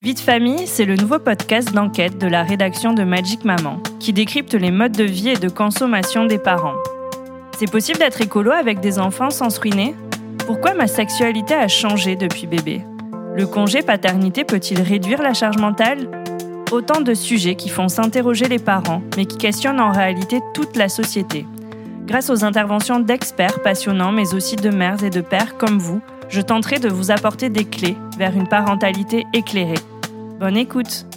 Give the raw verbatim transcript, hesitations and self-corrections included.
Vie de famille, c'est le nouveau podcast d'enquête de la rédaction de Magic Maman, qui décrypte les modes de vie et de consommation des parents. C'est possible d'être écolo avec des enfants sans se ruiner ? Pourquoi ma sexualité a changé depuis bébé ? Le congé paternité peut-il réduire la charge mentale ? Autant de sujets qui font s'interroger les parents, mais qui questionnent en réalité toute la société. Grâce aux interventions d'experts passionnants, mais aussi de mères et de pères comme vous, je tenterai de vous apporter des clés vers une parentalité éclairée. Bonne écoute!